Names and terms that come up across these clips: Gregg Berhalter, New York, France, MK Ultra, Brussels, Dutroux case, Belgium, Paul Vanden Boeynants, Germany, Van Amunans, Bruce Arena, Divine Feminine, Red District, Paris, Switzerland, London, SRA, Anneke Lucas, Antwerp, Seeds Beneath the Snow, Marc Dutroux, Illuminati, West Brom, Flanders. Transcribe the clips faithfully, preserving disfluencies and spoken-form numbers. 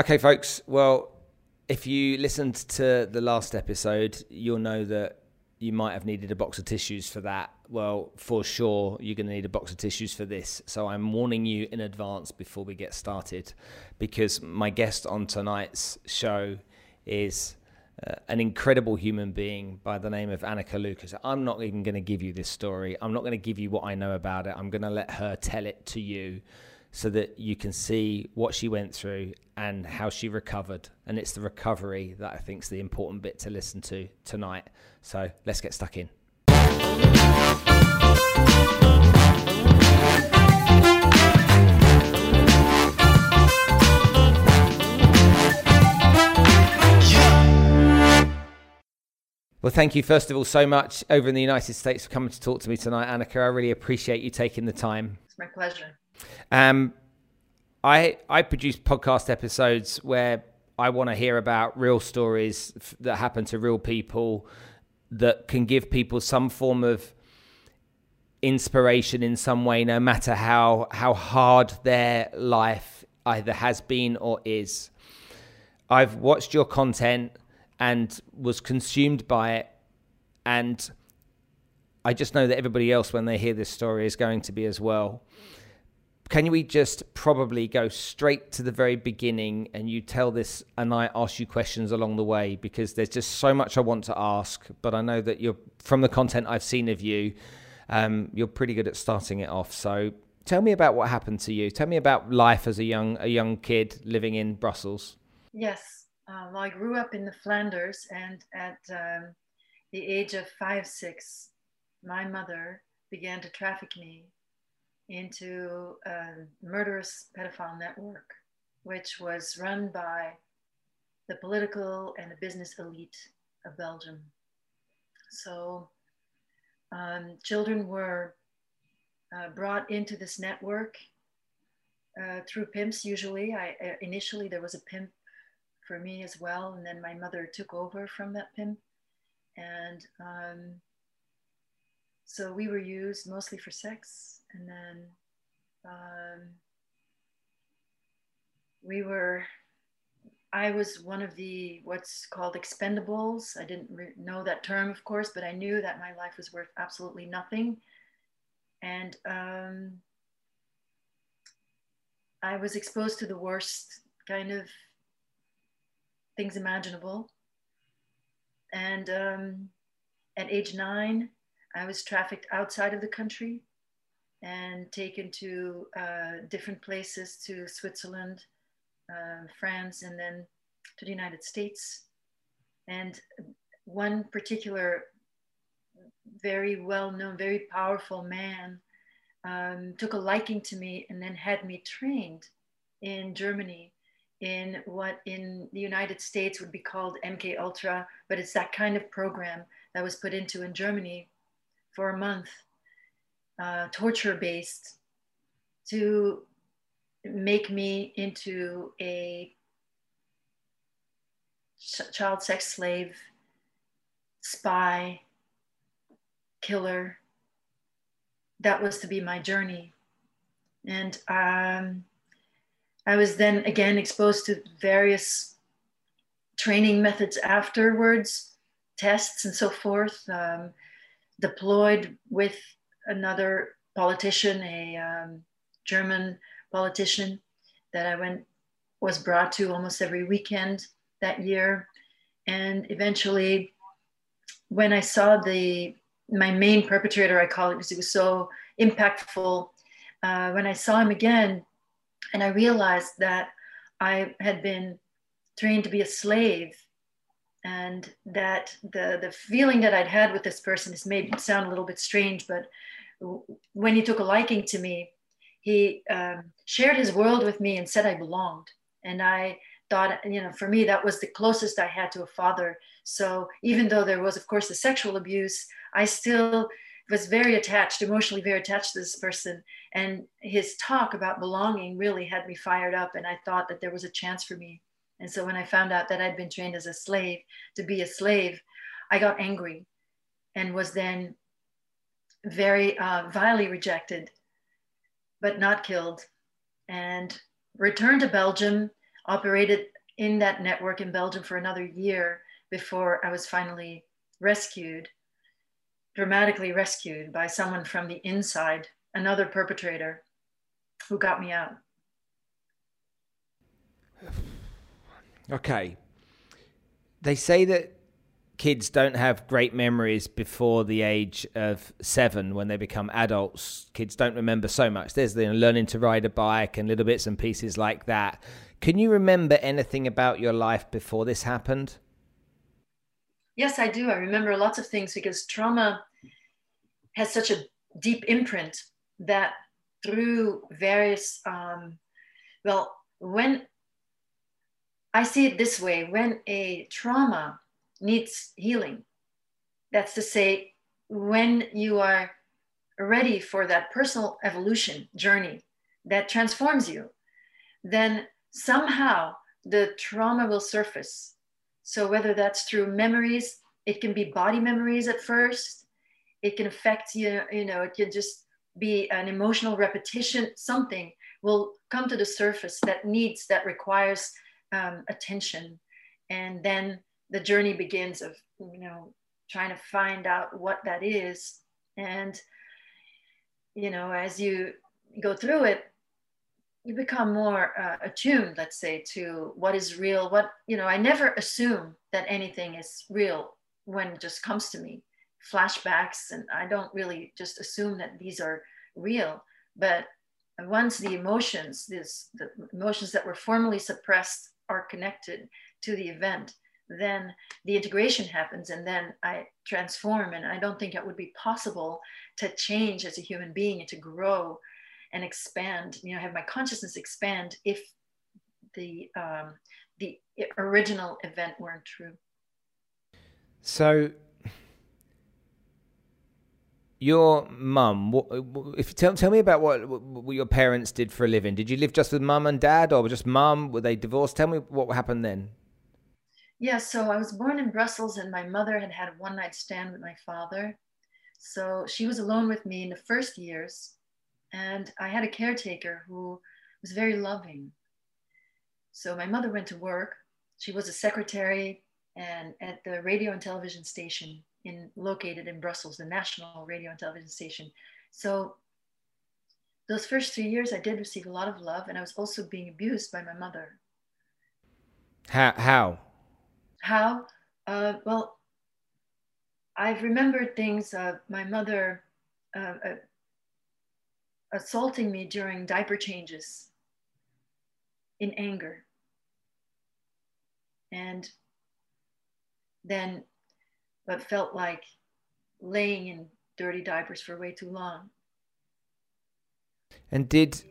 Okay, folks. Well, if you listened to the last episode, you'll know that you might have needed a box of tissues for that. Well, for sure, you're going to need a box of tissues for this. So I'm warning you in advance before we get started, because my guest on tonight's show is uh, an incredible human being by the name of Anneke Lucas. I'm not even going to give you this story. I'm not going to give you what I know about it. I'm going to let her tell it to you so that you can see what she went through and how she recovered. And it's the recovery that I think is the important bit to listen to tonight. So let's get stuck in. Well, thank you, first of all, so much over in the United States for coming to talk to me tonight, Anneke. I really appreciate you taking the time. It's my pleasure. Um, I I produce podcast episodes where I want to hear about real stories f- that happen to real people that can give people some form of inspiration in some way, no matter how, how hard their life either has been or is. I've watched your content and was consumed by it, and I just know that everybody else, when they hear this story, is going to be as well. Can we just probably go straight to the very beginning and you tell this and I ask you questions along the way, because there's just so much I want to ask, but I know that you're, from the content I've seen of you, um, you're pretty good at starting it off. So tell me about what happened to you. Tell me about life as a young, a young kid living in Brussels. Yes. Uh, well, I grew up in the Flanders, and at um, the age of five, six, my mother began to traffic me into a murderous pedophile network, which was run by the political and the business elite of Belgium. So um, children were uh, brought into this network uh, through pimps, usually. I, uh, initially, there was a pimp for me as well, and then my mother took over from that pimp. And um, so we were used mostly for sex. And then um, we were, I was one of the, what's called expendables. I didn't re- know that term, of course, but I knew that my life was worth absolutely nothing. And um, I was exposed to the worst kind of things imaginable. And um, at age nine, I was trafficked outside of the country and taken to uh, different places, to Switzerland, uh, France, and then to the United States. And one particular very well-known, very powerful man um, took a liking to me and then had me trained in Germany in what in the United States would be called M K Ultra, but it's that kind of program that was put into in Germany for a month. Uh, torture-based, to make me into a ch- child sex slave, spy, killer. That was to be my journey. And um, I was then again exposed to various training methods afterwards, tests and so forth, um, deployed with another politician, a um, German politician that I went, was brought to almost every weekend that year. And eventually when I saw the, my main perpetrator, I call it because it was so impactful. Uh, when I saw him again, and I realized that I had been trained to be a slave, and that the, the feeling that I'd had with this person is made it sound a little bit strange, but when he took a liking to me, he um, shared his world with me and said I belonged. And I thought, you know, for me, that was the closest I had to a father. So even though there was, of course, the sexual abuse, I still was very attached, emotionally very attached to this person. And his talk about belonging really had me fired up. And I thought that there was a chance for me. And so when I found out that I'd been trained as a slave, to be a slave, I got angry and was then very uh, vilely rejected, but not killed, and returned to Belgium operated in that network in Belgium for another year before I was finally rescued, dramatically rescued by someone from the inside, another perpetrator who got me out. Okay. They say that kids don't have great memories before the age of seven. When they become adults, kids don't remember so much. There's the learning to ride a bike and little bits and pieces like that. Can you remember anything about your life before this happened? Yes, I do. I remember lots of things because trauma has such a deep imprint that through various, um, well, when I see it this way, when a trauma needs healing. That's to say, when you are ready for that personal evolution journey that transforms you, then somehow the trauma will surface. So whether that's through memories, it can be body memories at first, it can affect you, you know, it can just be an emotional repetition, something will come to the surface that needs, that requires um, attention. And then the journey begins of, you know, trying to find out what that is. And, you know, as you go through it, you become more uh, attuned, let's say, to what is real, what, you know, I never assume that anything is real when it just comes to me, flashbacks. And I don't really just assume that these are real, but once the emotions, this, the emotions that were formerly suppressed are connected to the event, then the integration happens and then I transform. And I don't think it would be possible to change as a human being and to grow and expand, you know, have my consciousness expand if the, um, the original event weren't true. So your mum, if tell, tell me about what, what your parents did for a living. Did you live just with mum and dad or just mum? Were they divorced? Tell me what happened then. Yeah, so I was born in Brussels and my mother had had a one night stand with my father. So she was alone with me in the first years. And I had a caretaker who was very loving. So my mother went to work. She was a secretary and at the radio and television station in located in Brussels, the national radio and television station. So those first three years I did receive a lot of love and I was also being abused by my mother. How? How? How? Uh, well, I've remembered things of uh, my mother uh, uh, assaulting me during diaper changes in anger. And then what felt like laying in dirty diapers for way too long. And did...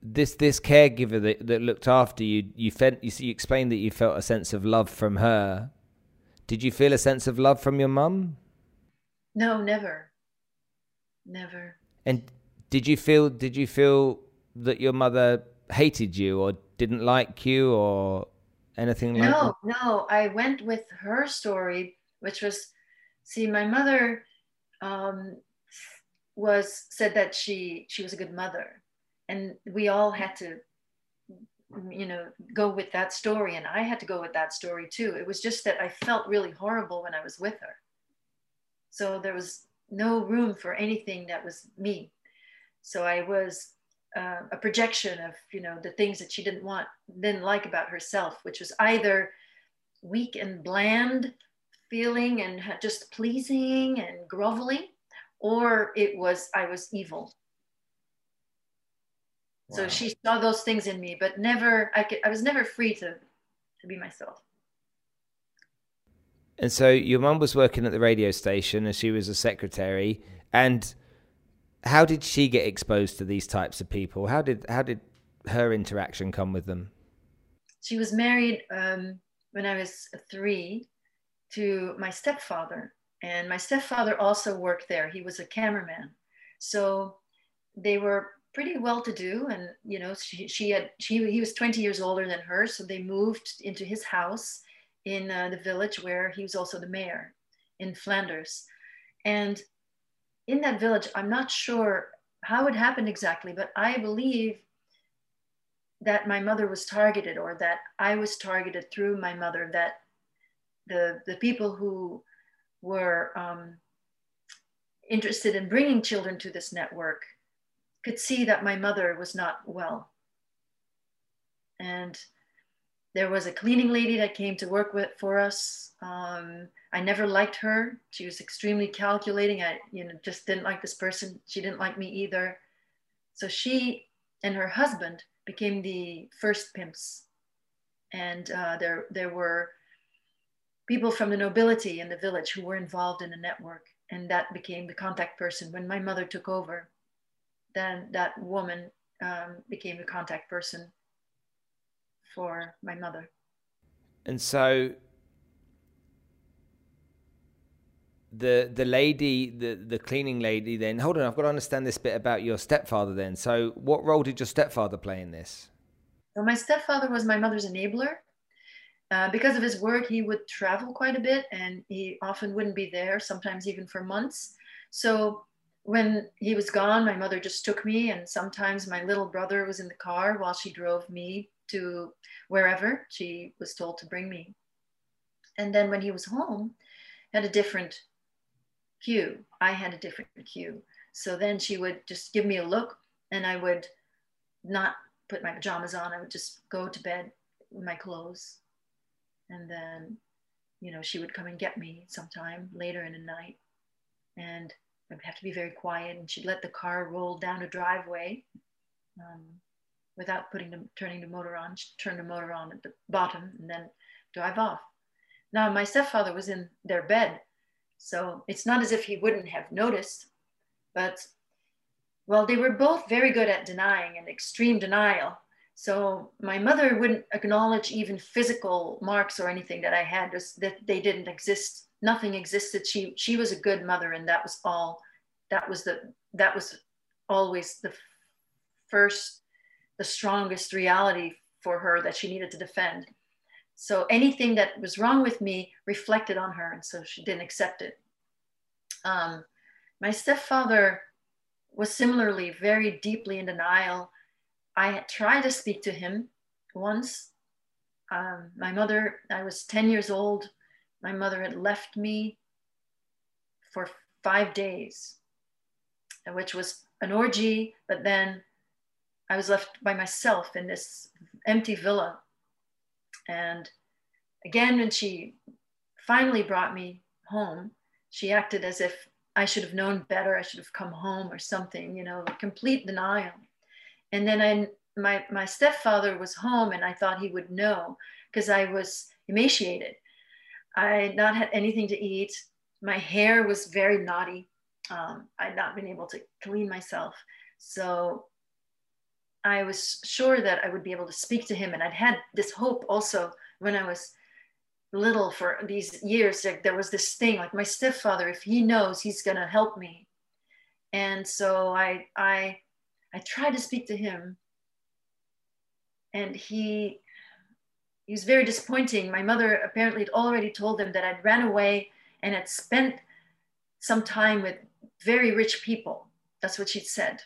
This this caregiver that, that looked after you, you felt you, you explained that you felt a sense of love from her. Did you feel a sense of love from your mum? No, never, never. And did you feel did you feel that your mother hated you or didn't like you or anything like that? No, no. I went with her story, which was, see, my mother um, was said that she she was a good mother. And we all had to, you know, go with that story. And I had to go with that story too. It was just that I felt really horrible when I was with her. So there was no room for anything that was me. So I was uh, a projection of, you know, the things that she didn't want, didn't like about herself, which was either weak and bland feeling and just pleasing and groveling, or it was, I was evil. So wow. She saw those things in me, but never, I could, I was never free to, to be myself. And so your mum was working at the radio station and she was a secretary. And how did she get exposed to these types of people? How did, how did her interaction come with them? She was married um, when I was three to my stepfather. And my stepfather also worked there. He was a cameraman. So they were pretty well-to-do, and you know, she, she had she he was twenty years older than her, so they moved into his house in uh, the village where he was also the mayor in Flanders. And in that village, I'm not sure how it happened exactly, but I believe that my mother was targeted, or that I was targeted through my mother, that the, the people who were um, interested in bringing children to this network could see that my mother was not well. And there was a cleaning lady that came to work with for us. Um, I never liked her. She was extremely calculating. I, you know, just didn't like this person. She didn't like me either. So she and her husband became the first pimps. And uh, there, there were people from the nobility in the village who were involved in the network. And that became the contact person. When my mother took over, then that woman um, became the contact person for my mother. And so the the lady, the, the cleaning lady then, hold on, I've got to understand this bit about your stepfather then. So what role did your stepfather play in this? Well, my stepfather was my mother's enabler. Uh, because of his work, he would travel quite a bit, and he often wouldn't be there, sometimes even for months. So when he was gone, my mother just took me, and sometimes my little brother was in the car while she drove me to wherever she was told to bring me. And then when he was home, had a different cue. I had a different cue. So then she would just give me a look, and I would not put my pajamas on. I would just go to bed with my clothes. And then, you know, she would come and get me sometime later in the night. And I would have to be very quiet, and she'd let the car roll down a driveway um, without putting the, turning the motor on. She'd turn the motor on at the bottom and then drive off. Now, my stepfather was in their bed, so it's not as if he wouldn't have noticed, but, well, they were both very good at denying and extreme denial. So my mother wouldn't acknowledge even physical marks or anything that I had, just that they didn't exist. Nothing existed. She she was a good mother, and that was all. That was the that was always the first, the strongest reality for her that she needed to defend. So anything that was wrong with me reflected on her, and so she didn't accept it. Um, my stepfather was similarly very deeply in denial. I had tried to speak to him once. Um, my mother, I was ten years old. My mother had left me for five days, which was an orgy, but then I was left by myself in this empty villa. And again, when she finally brought me home, she acted as if I should have known better, I should have come home or something, you know, complete denial. And then I, my, my stepfather was home, and I thought he would know because I was emaciated. I had not had anything to eat. My hair was very knotty. Um, I had not been able to clean myself. So I was sure that I would be able to speak to him. And I'd had this hope also when I was little for these years, like there was this thing like my stepfather, if he knows, he's gonna help me. And so I, I, I tried to speak to him, and he, he was very disappointing. My mother apparently had already told him that I'd ran away and had spent some time with very rich people. That's what she'd said.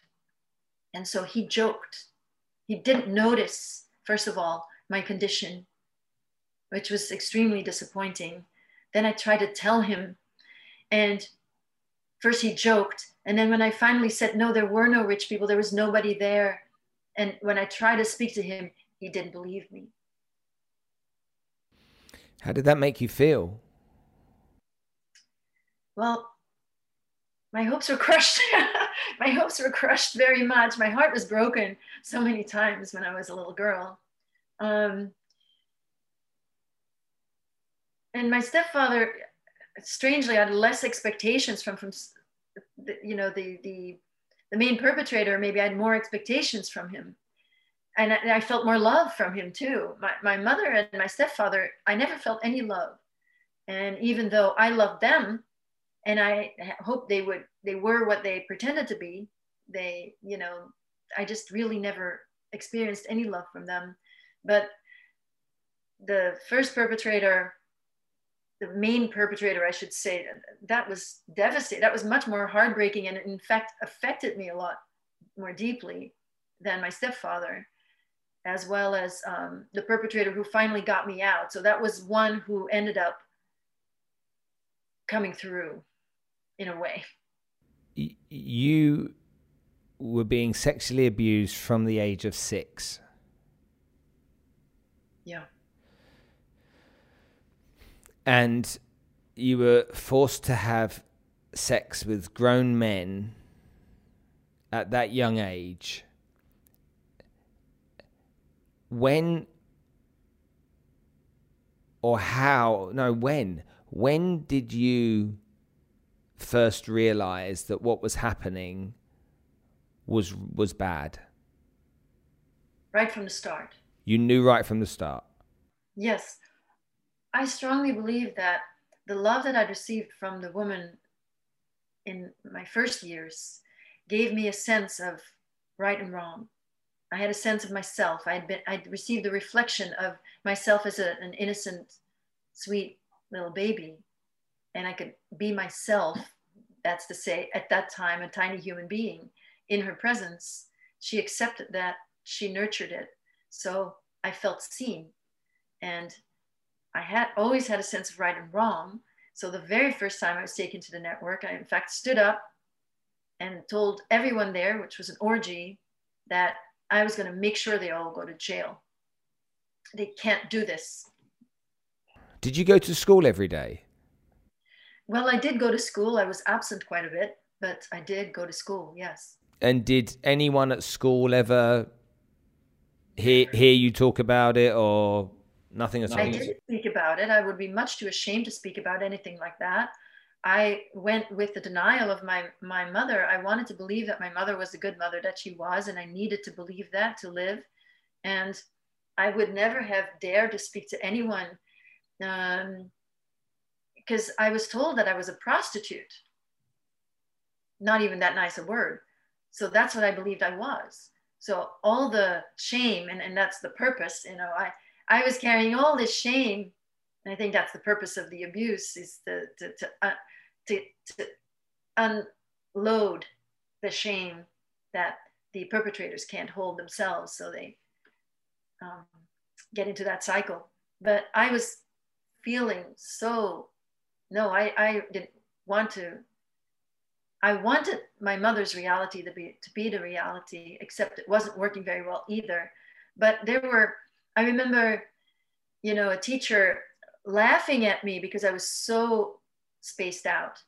And so he joked. He didn't notice, first of all, my condition, which was extremely disappointing. Then I tried to tell him, and first he joked. And then when I finally said, no, there were no rich people, there was nobody there. And when I tried to speak to him, he didn't believe me. How did that make you feel? Well, my hopes were crushed. My hopes were crushed very much. My heart was broken so many times when I was a little girl. Um, and my stepfather, strangely, had less expectations from, from you know, the, the, the main perpetrator. Maybe I had more expectations from him. And I, and I felt more love from him too. My, my mother and my stepfather, I never felt any love. And even though I loved them, and I hoped they would, they were what they pretended to be, they, you know, I just really never experienced any love from them. But the first perpetrator, the main perpetrator, I should say, that was devastating. That was much more heartbreaking, and it in fact affected me a lot more deeply than my stepfather. as well as um, the perpetrator who finally got me out. So that was one who ended up coming through in a way. You were being sexually abused from the age of six. Yeah. And you were forced to have sex with grown men at that young age. When or how, no, when, when did you first realize that what was happening was was bad? Right from the start. You knew right from the start? Yes. I strongly believe that the love that I'd received from the woman in my first years gave me a sense of right and wrong. I had a sense of myself. I had been, I'd received the reflection of myself as a, an innocent, sweet little baby. And I could be myself, that's to say, at that time, a tiny human being. In her presence, she accepted that, she nurtured it. So I felt seen. And I had always had a sense of right and wrong. So the very first time I was taken to the network, I in fact stood up and told everyone there, which was an orgy, that I was going to make sure they all go to jail. They can't do this. Did you go to school every day? Well, I did go to school. I was absent quite a bit, but I did go to school, yes. And did anyone at school ever hear, hear you talk about it or nothing at all? I didn't speak about it. I would be much too ashamed to speak about anything like that. I went with the denial of my, my mother. I wanted to believe that my mother was the good mother that she was, and I needed to believe that to live. And I would never have dared to speak to anyone um, because I was told that I was a prostitute. Not even that nice a word. So that's what I believed I was. So all the shame, and, and that's the purpose, you know, I, I was carrying all this shame. And I think that's the purpose of the abuse, is to, to, to, uh, to, to unload the shame that the perpetrators can't hold themselves. So they um, get into that cycle. But I was feeling so, no, I, I didn't want to. I wanted my mother's reality to be, to be the reality, except it wasn't working very well either. But there were, I remember, you know, a teacher laughing at me because I was so spaced out,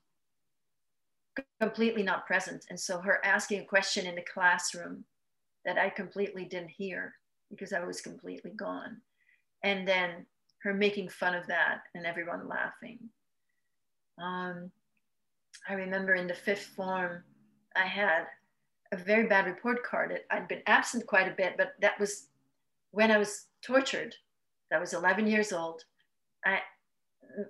completely not present. And so her asking a question in the classroom that I completely didn't hear because I was completely gone. And then her making fun of that and everyone laughing. Um, I remember in the fifth form, I had a very bad report card. It, I'd been absent quite a bit, but that was when I was tortured. That was eleven years old. I,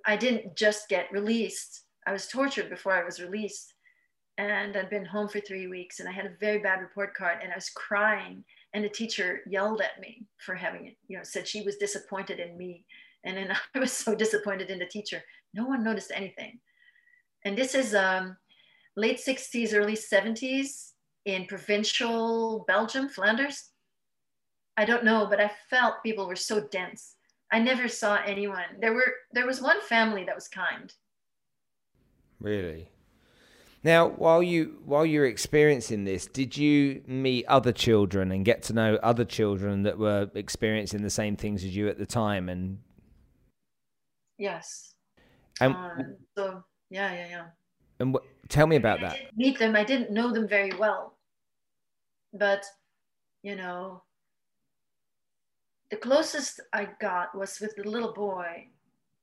I didn't just get released. I was tortured before I was released. And I'd been home for three weeks and I had a very bad report card and I was crying. And the teacher yelled at me for having it, you know, said she was disappointed in me. And then I was so disappointed in the teacher. No one noticed anything. And this is um, late sixties, early seventies in provincial Belgium, Flanders. I don't know, but I felt people were so dense. I never saw anyone. There were there was one family that was kind. Really? Now, while you while you're experiencing this, did you meet other children and get to know other children that were experiencing the same things as you at the time? And yes. And um, so yeah, yeah, yeah. And wh- tell me about I mean, that. I didn't meet them. I didn't know them very well, but you know. The closest I got was with the little boy,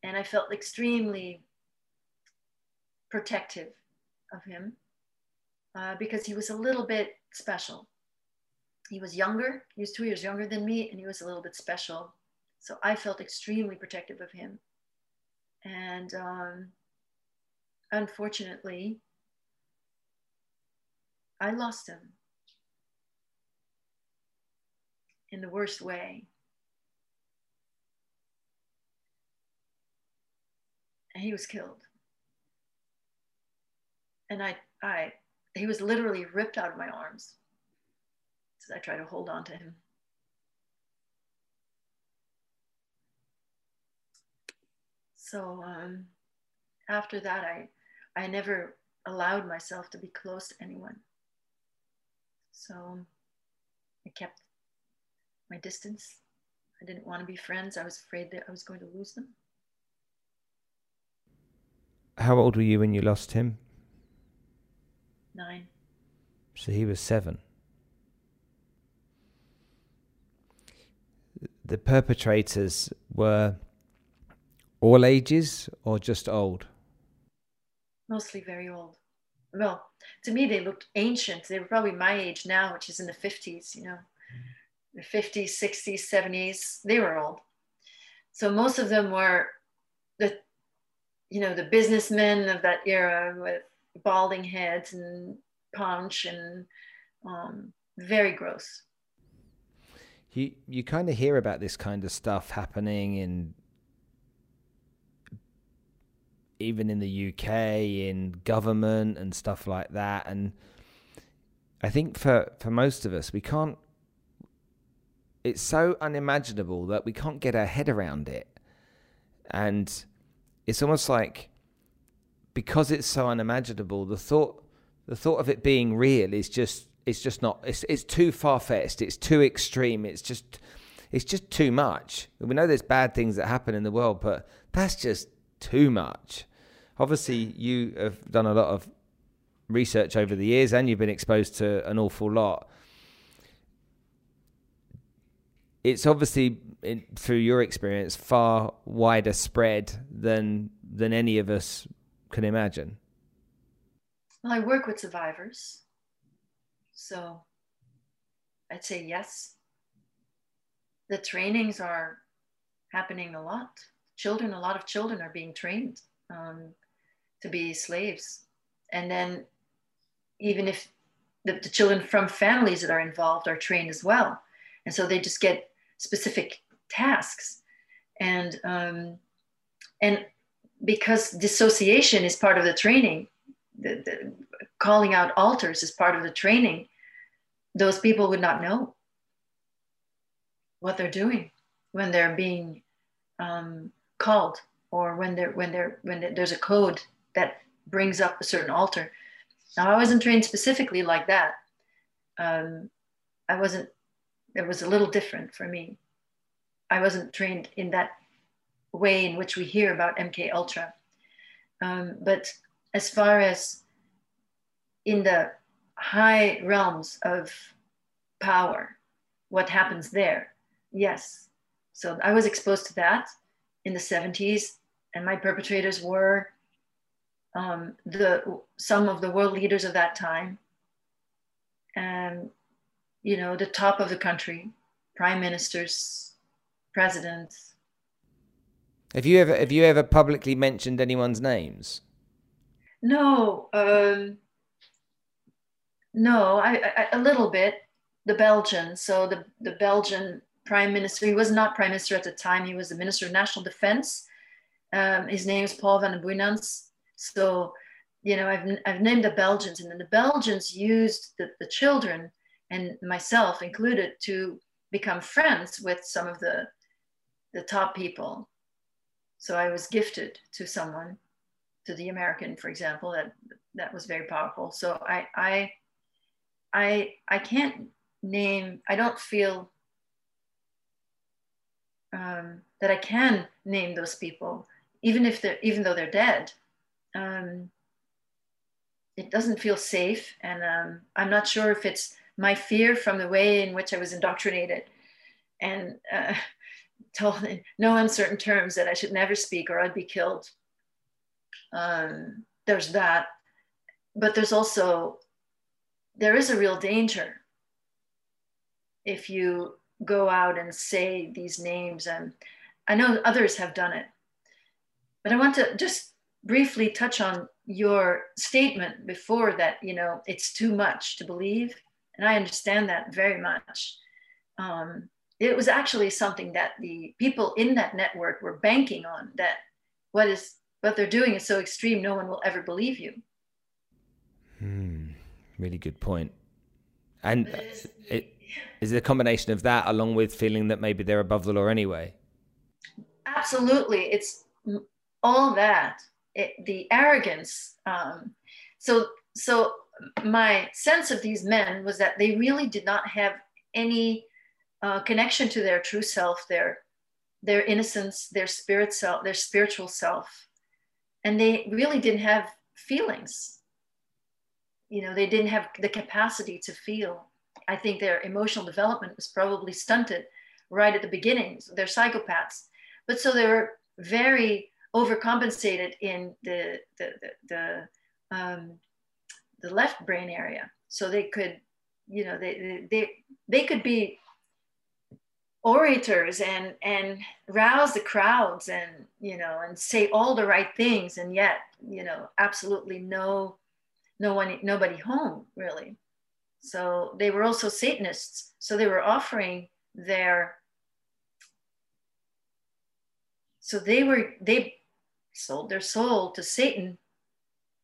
and I felt extremely protective of him uh, because he was a little bit special. He was younger, he was two years younger than me, and he was a little bit special. So I felt extremely protective of him. And um, unfortunately, I lost him in the worst way. And he was killed. And I, I, he was literally ripped out of my arms. So I tried to hold on to him. So um, after that, I, I never allowed myself to be close to anyone. So I kept my distance. I didn't want to be friends. I was afraid that I was going to lose them. How old were you when you lost him? Nine. So he was seven. The perpetrators were all ages or just old? Mostly very old. Well, to me, they looked ancient. They were probably my age now, which is in the fifties, you know. The fifties, sixties, seventies, they were old. So most of them were the, you know, the businessmen of that era with balding heads and paunch and um, very gross. You, you kind of hear about this kind of stuff happening in, even in the U K, in government and stuff like that. And I think for, for most of us, we can't, it's so unimaginable that we can't get our head around it. And it's almost like, because it's so unimaginable, the thought, the thought of it being real is just, it's just not, it's, it's too far-fetched. It's too extreme. It's just, it's just too much. We know there's bad things that happen in the world, but that's just too much. Obviously you have done a lot of research over the years and you've been exposed to an awful lot. It's obviously, in, through your experience, far wider spread than than any of us can imagine. Well, I work with survivors, so I'd say yes. The trainings are happening a lot. Children, a lot of children are being trained um, to be slaves. And then even if the, the children from families that are involved are trained as well. And so they just get specific tasks. And um, and because dissociation is part of the training, the, the calling out alters is part of the training, those people would not know what they're doing when they're being um, called, or when they're when they're when they're, there's a code that brings up a certain altar. Now, I wasn't trained specifically like that. Um, I wasn't. It was a little different for me. I wasn't trained in that way in which we hear about M K Ultra. Um, but as far as in the high realms of power, what happens there? Yes. So I was exposed to that in the seventies, and my perpetrators were um, the some of the world leaders of that time. And you know, the top of the country, prime ministers, presidents. Have you ever have you ever publicly mentioned anyone's names? No, um, no, I, I, a little bit. The Belgian, so the, the Belgian prime minister, he was not prime minister at the time, he was the minister of national defense. Um, his name is Paul Vanden Boeynants. So, you know, I've, I've named the Belgians, and then the Belgians used the, the children, and myself included, to become friends with some of the, the top people. So I was gifted to someone, to the American, for example, that, that was very powerful. So I, I, I, I can't name, I don't feel um, that I can name those people, even if they're, even though they're dead. Um, it doesn't feel safe. And um, I'm not sure if it's my fear from the way in which I was indoctrinated and uh, told in no uncertain terms that I should never speak or I'd be killed. Um, there's that, but there's also, there is a real danger if you go out and say these names, and I know others have done it. But I want to just briefly touch on your statement before that, you know, it's too much to believe. And I understand that very much. Um, it was actually something that the people in that network were banking on, that what is what they're doing is so extreme, no one will ever believe you. Hmm, really good point. And it, is it a combination of that along with feeling that maybe they're above the law anyway? Absolutely. It's all that, it, the arrogance. Um, so, so my sense of these men was that they really did not have any uh, connection to their true self, their their innocence, their spirit self, their spiritual self, and they really didn't have feelings. You know, they didn't have the capacity to feel. I think their emotional development was probably stunted right at the beginning. So they're psychopaths, but so they were very overcompensated in the the the, the, um, the left brain area. So they could, you know, they they they could be orators and and rouse the crowds and you know and say all the right things, and yet you know absolutely no no one nobody home really. So they were also Satanists. So they were offering their, so they were, they sold their soul to Satan,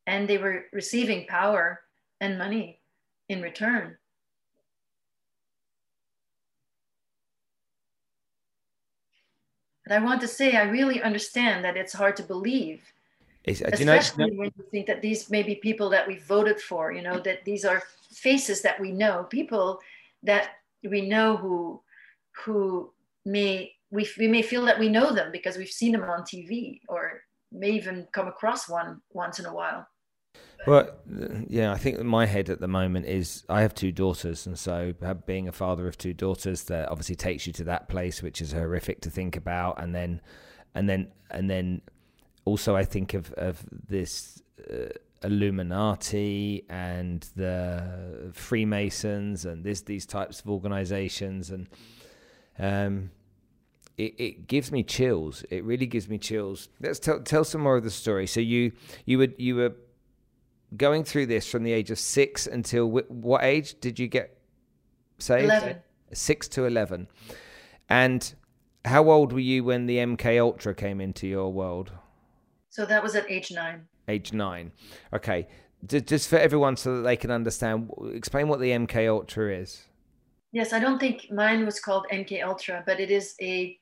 and they were receiving power and money in return. But I want to say, I really understand that it's hard to believe, it's, especially you know, when you think that these may be people that we voted for, you know, that these are faces that we know, people that we know who, who may, we, we may feel that we know them because we've seen them on T V, or may even come across one once in a while. Well, yeah, I think my head at the moment is I have two daughters, and so being a father of two daughters, that obviously takes you to that place, which is horrific to think about. And then, and then, and then also I think of, of this uh, Illuminati and the Freemasons and this, these types of organizations, and um, it, it gives me chills. It really gives me chills. Let's tell, tell some more of the story. So you, you would, you were going through this from the age of six until wh- what age did you get saved? eleven. six to eleven. And how old were you when the M K Ultra came into your world? So that was at age nine. Age nine. Okay. D- just for everyone so that they can understand, explain what the M K Ultra is. Yes, I don't think mine was called M K Ultra, but it is a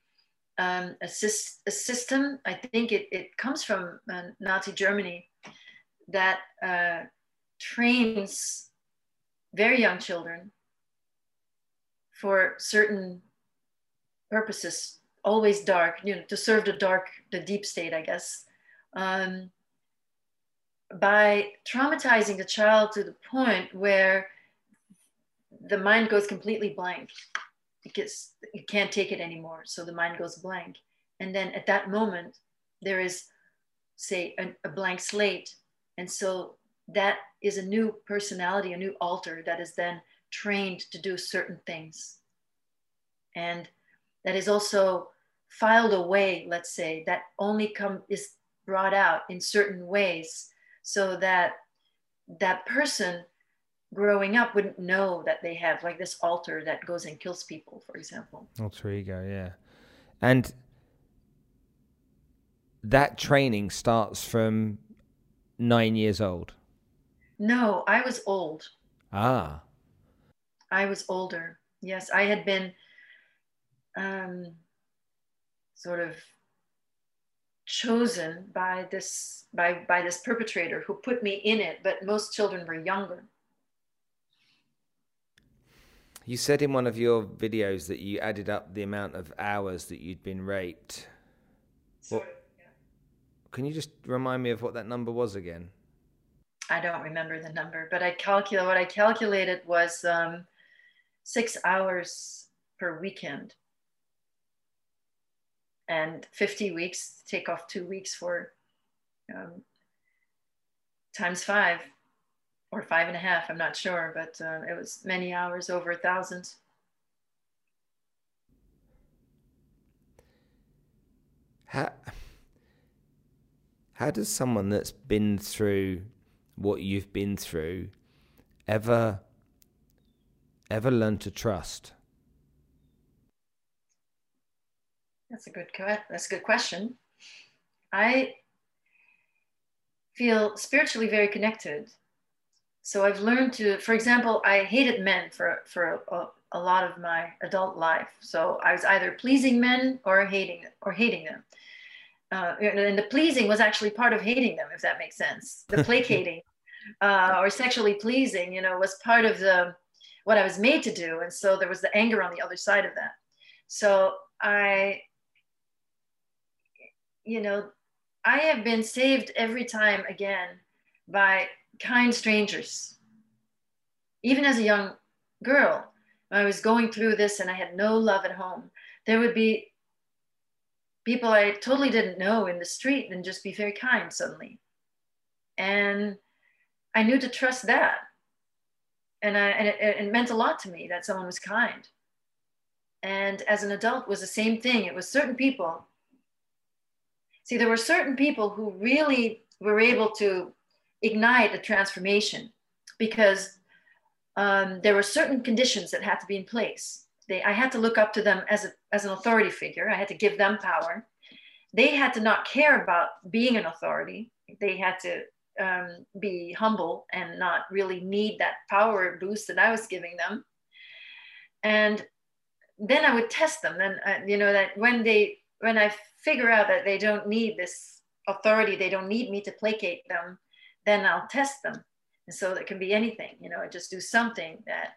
um, a, syst- a system. I think it, it comes from uh, Nazi Germany, that uh, trains very young children for certain purposes, always dark, you know, to serve the dark, the deep state, I guess, um, by traumatizing the child to the point where the mind goes completely blank because you can't take it anymore. So the mind goes blank. And then at that moment, there is, say, a, a blank slate. And so that is a new personality, a new alter that is then trained to do certain things. And that is also filed away, let's say, that only come is brought out in certain ways so that that person growing up wouldn't know that they have like this alter that goes and kills people, for example. Alter ego, yeah. And that training starts from nine years old? No, I was old. Ah. I was older. Yes, I had been um, sort of chosen by this by by this perpetrator who put me in it, but most children were younger. You said in one of your videos that you added up the amount of hours that you'd been raped. Sorry. Well, can you just remind me of what that number was again? I don't remember the number, but I calculate what I calculated was um, six hours per weekend, and fifty weeks. Take off two weeks for um, times five or five and a half. I'm not sure, but uh, it was many hours, over a thousand. How? How does someone that's been through what you've been through ever, ever learn to trust? That's a good, that's a good question. I feel spiritually very connected. So I've learned to, for example, I hated men for, for a, a lot of my adult life. So I was either pleasing men or hating, or hating them. Uh, and the pleasing was actually part of hating them, if that makes sense. The placating uh, or sexually pleasing, you know, was part of the what I was made to do. And so there was the anger on the other side of that. So I, you know, I have been saved every time again by kind strangers. Even as a young girl, when I was going through this and I had no love at home, there would be people I totally didn't know in the street and just be very kind suddenly. And I knew to trust that. And, I, and it, it meant a lot to me that someone was kind. And as an adult, it was the same thing. It was certain people. See, there were certain people who really were able to ignite a transformation because um, there were certain conditions that had to be in place. They, I had to look up to them as, a, as an authority figure. I had to give them power. They had to not care about being an authority. They had to um, be humble and not really need that power boost that I was giving them. And then I would test them. Then uh, you know that when they when I figure out that they don't need this authority, they don't need me to placate them, then I'll test them. And so that can be anything. You know, I just do something that.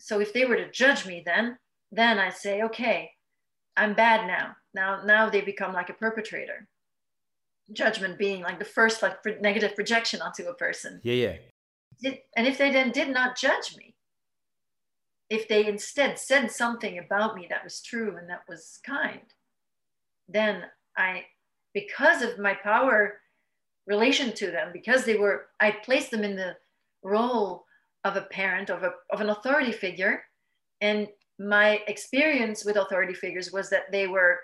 So if they were to judge me, then. Then I say, okay, I'm bad now. Now, now they become like a perpetrator. Judgment being like the first like pro negative projection onto a person. Yeah, yeah. It, and if they then did not judge me, if they instead said something about me that was true and that was kind, then I, because of my power relation to them, because they were, I placed them in the role of a parent, of, a, of an authority figure, and my experience with authority figures was that they were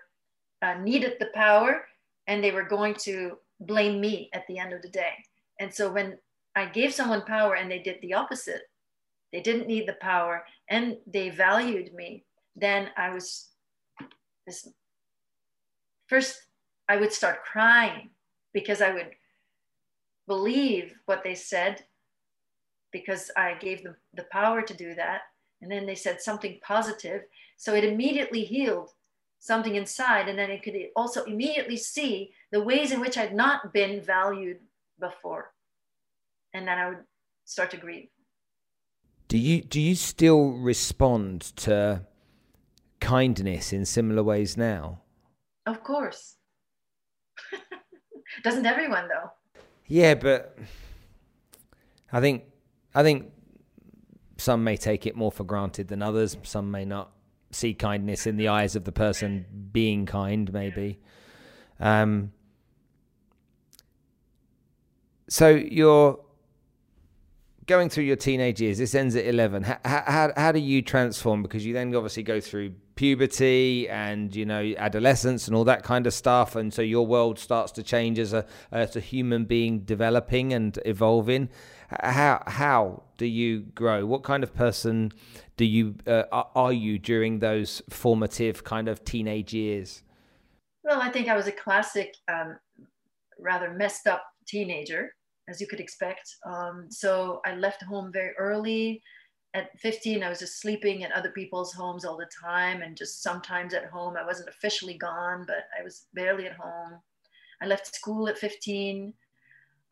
uh, needed the power and they were going to blame me at the end of the day. And so when I gave someone power and they did the opposite, they didn't need the power and they valued me, then I was, this, first I would start crying because I would believe what they said because I gave them the power to do that. And then they said something positive. So it immediately healed something inside. And then it could also immediately see the ways in which I'd not been valued before. And then I would start to grieve. Do you, do you still respond to kindness in similar ways now? Of course. Doesn't everyone though? Yeah, but I think, I think, some may take it more for granted than others. Some may not see kindness in the eyes of the person being kind, maybe. Um, so you're going through your teenage years. This ends at eleven. How, how, how do you transform? Because you then obviously go through puberty and, you know, adolescence and all that kind of stuff. And so your world starts to change as a, as a human being developing and evolving. How, how do you grow? What kind of person do you, uh, are, are you during those formative kind of teenage years? Well, I think I was a classic, um, rather messed up teenager, as you could expect. Um, so I left home very early. At fifteen, I was just sleeping at other people's homes all the time and just sometimes at home. I wasn't officially gone, but I was barely at home. I left school at fifteen.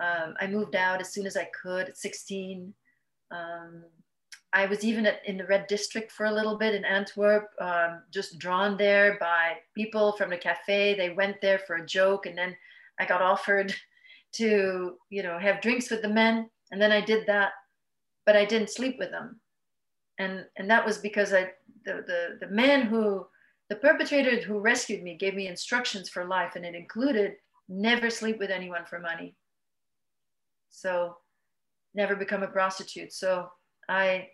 Um, I moved out as soon as I could at sixteen. Um, I was even at, in the Red District for a little bit in Antwerp, um, just drawn there by people from the cafe. They went there for a joke and then I got offered to, you know, have drinks with the men. And then I did that, but I didn't sleep with them. And, and that was because I, the, the, the man who, the perpetrator who rescued me gave me instructions for life, and it included never sleep with anyone for money. So never become a prostitute. So I,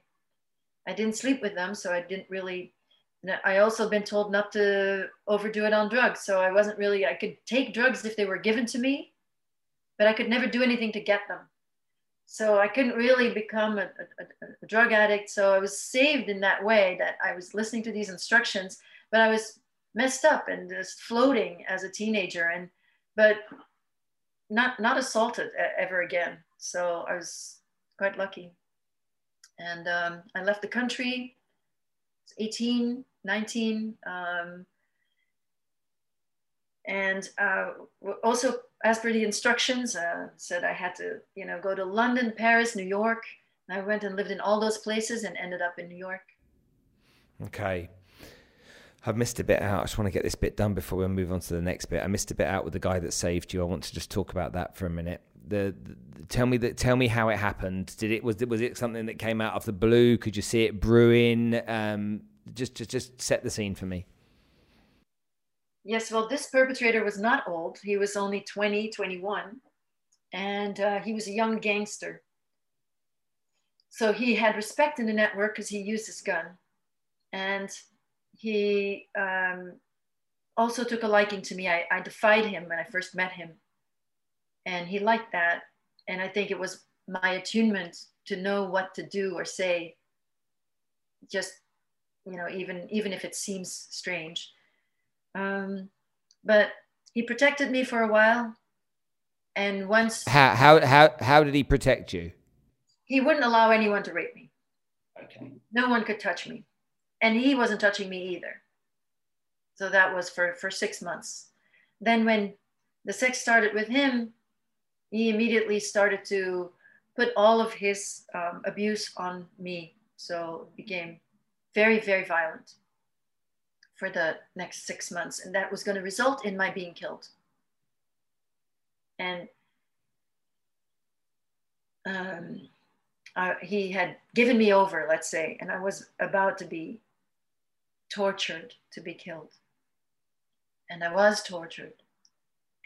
I didn't sleep with them. So I didn't really, I also been told not to overdo it on drugs. So I wasn't really, I could take drugs if they were given to me, but I could never do anything to get them. So I couldn't really become a, a, a drug addict. So I was saved in that way that I was listening to these instructions, but I was messed up and just floating as a teenager, and but not not assaulted ever again. So I was quite lucky. And um, I left the country, eighteen, nineteen, um, And uh, also, as per the instructions, uh, said I had to, you know, go to London, Paris, New York. And I went and lived in all those places and ended up in New York. Okay. I've missed a bit out. I just want to get this bit done before we move on to the next bit. I missed a bit out with the guy that saved you. I want to just talk about that for a minute. The, the tell me that tell me how it happened. Did it was it was it something that came out of the blue? Could you see it brewing? Um, just just just set the scene for me. Yes, well, this perpetrator was not old. He was only twenty, twenty-one, and uh, he was a young gangster. So he had respect in the network because he used his gun, and he um, also took a liking to me. I, I defied him when I first met him, and he liked that. And I think it was my attunement to know what to do or say, just, you know, even, even if it seems strange. Um, but he protected me for a while. And once... How, how, how, how did he protect you? He wouldn't allow anyone to rape me. Okay. No one could touch me. And he wasn't touching me either. So that was for, for six months. Then when the sex started with him, he immediately started to put all of his um, abuse on me. So it became very, very violent for the next six months. And that was going to result in my being killed. And um, I, he had given me over, let's say, and I was about to be tortured to be killed. And I was tortured.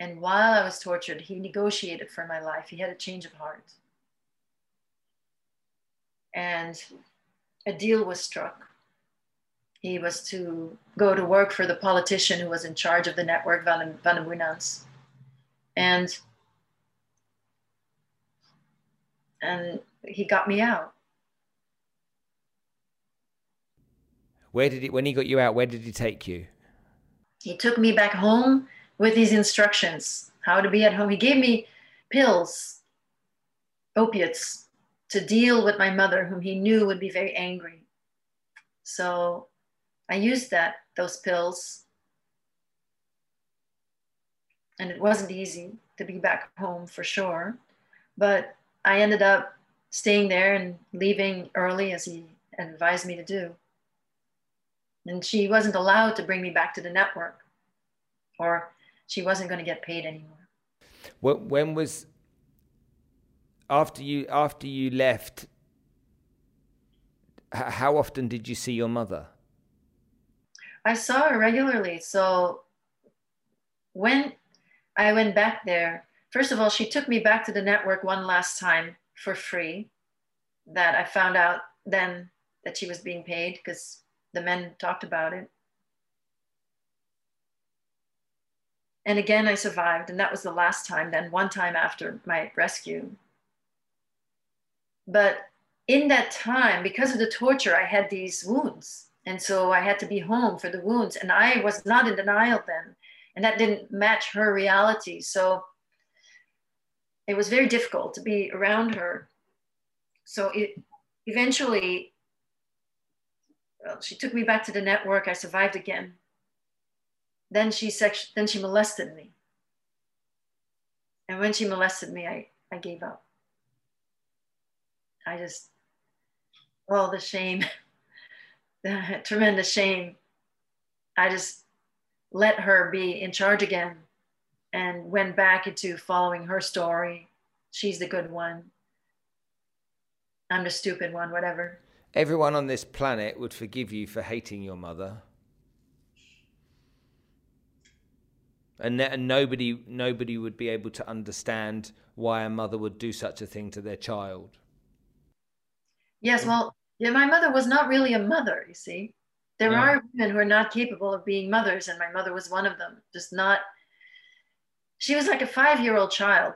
And while I was tortured, he negotiated for my life. He had a change of heart. And a deal was struck. He was to go to work for the politician who was in charge of the network, Van Amunans. And, and he got me out. Where did he, when he got you out, where did he take you? He took me back home with these instructions, how to be at home. He gave me pills, opiates, to deal with my mother, whom he knew would be very angry. So I used that, those pills. And it wasn't easy to be back home, for sure. But I ended up staying there and leaving early, as he advised me to do. And she wasn't allowed to bring me back to the network, or she wasn't going to get paid anymore. When was, after you, after you left, how often did you see your mother? I saw her regularly. So when I went back there, first of all, she took me back to the network one last time for free. That I found out then that she was being paid because the men talked about it. And again, I survived. And that was the last time, then one time after my rescue. But in that time, because of the torture, I had these wounds. And so I had to be home for the wounds. And I was not in denial then. And that didn't match her reality. So it was very difficult to be around her. So it, eventually, well, she took me back to the network. I survived again. Then she sex- then she molested me. And when she molested me, I, I gave up. I just, all the shame, the tremendous shame. I just let her be in charge again and went back into following her story. She's the good one. I'm the stupid one, whatever. Everyone on this planet would forgive you for hating your mother. And, and nobody, nobody would be able to understand why a mother would do such a thing to their child. Yes, well, yeah, my mother was not really a mother, you see. There yeah. are women who are not capable of being mothers, and my mother was one of them. Just not, she was like a five-year-old child,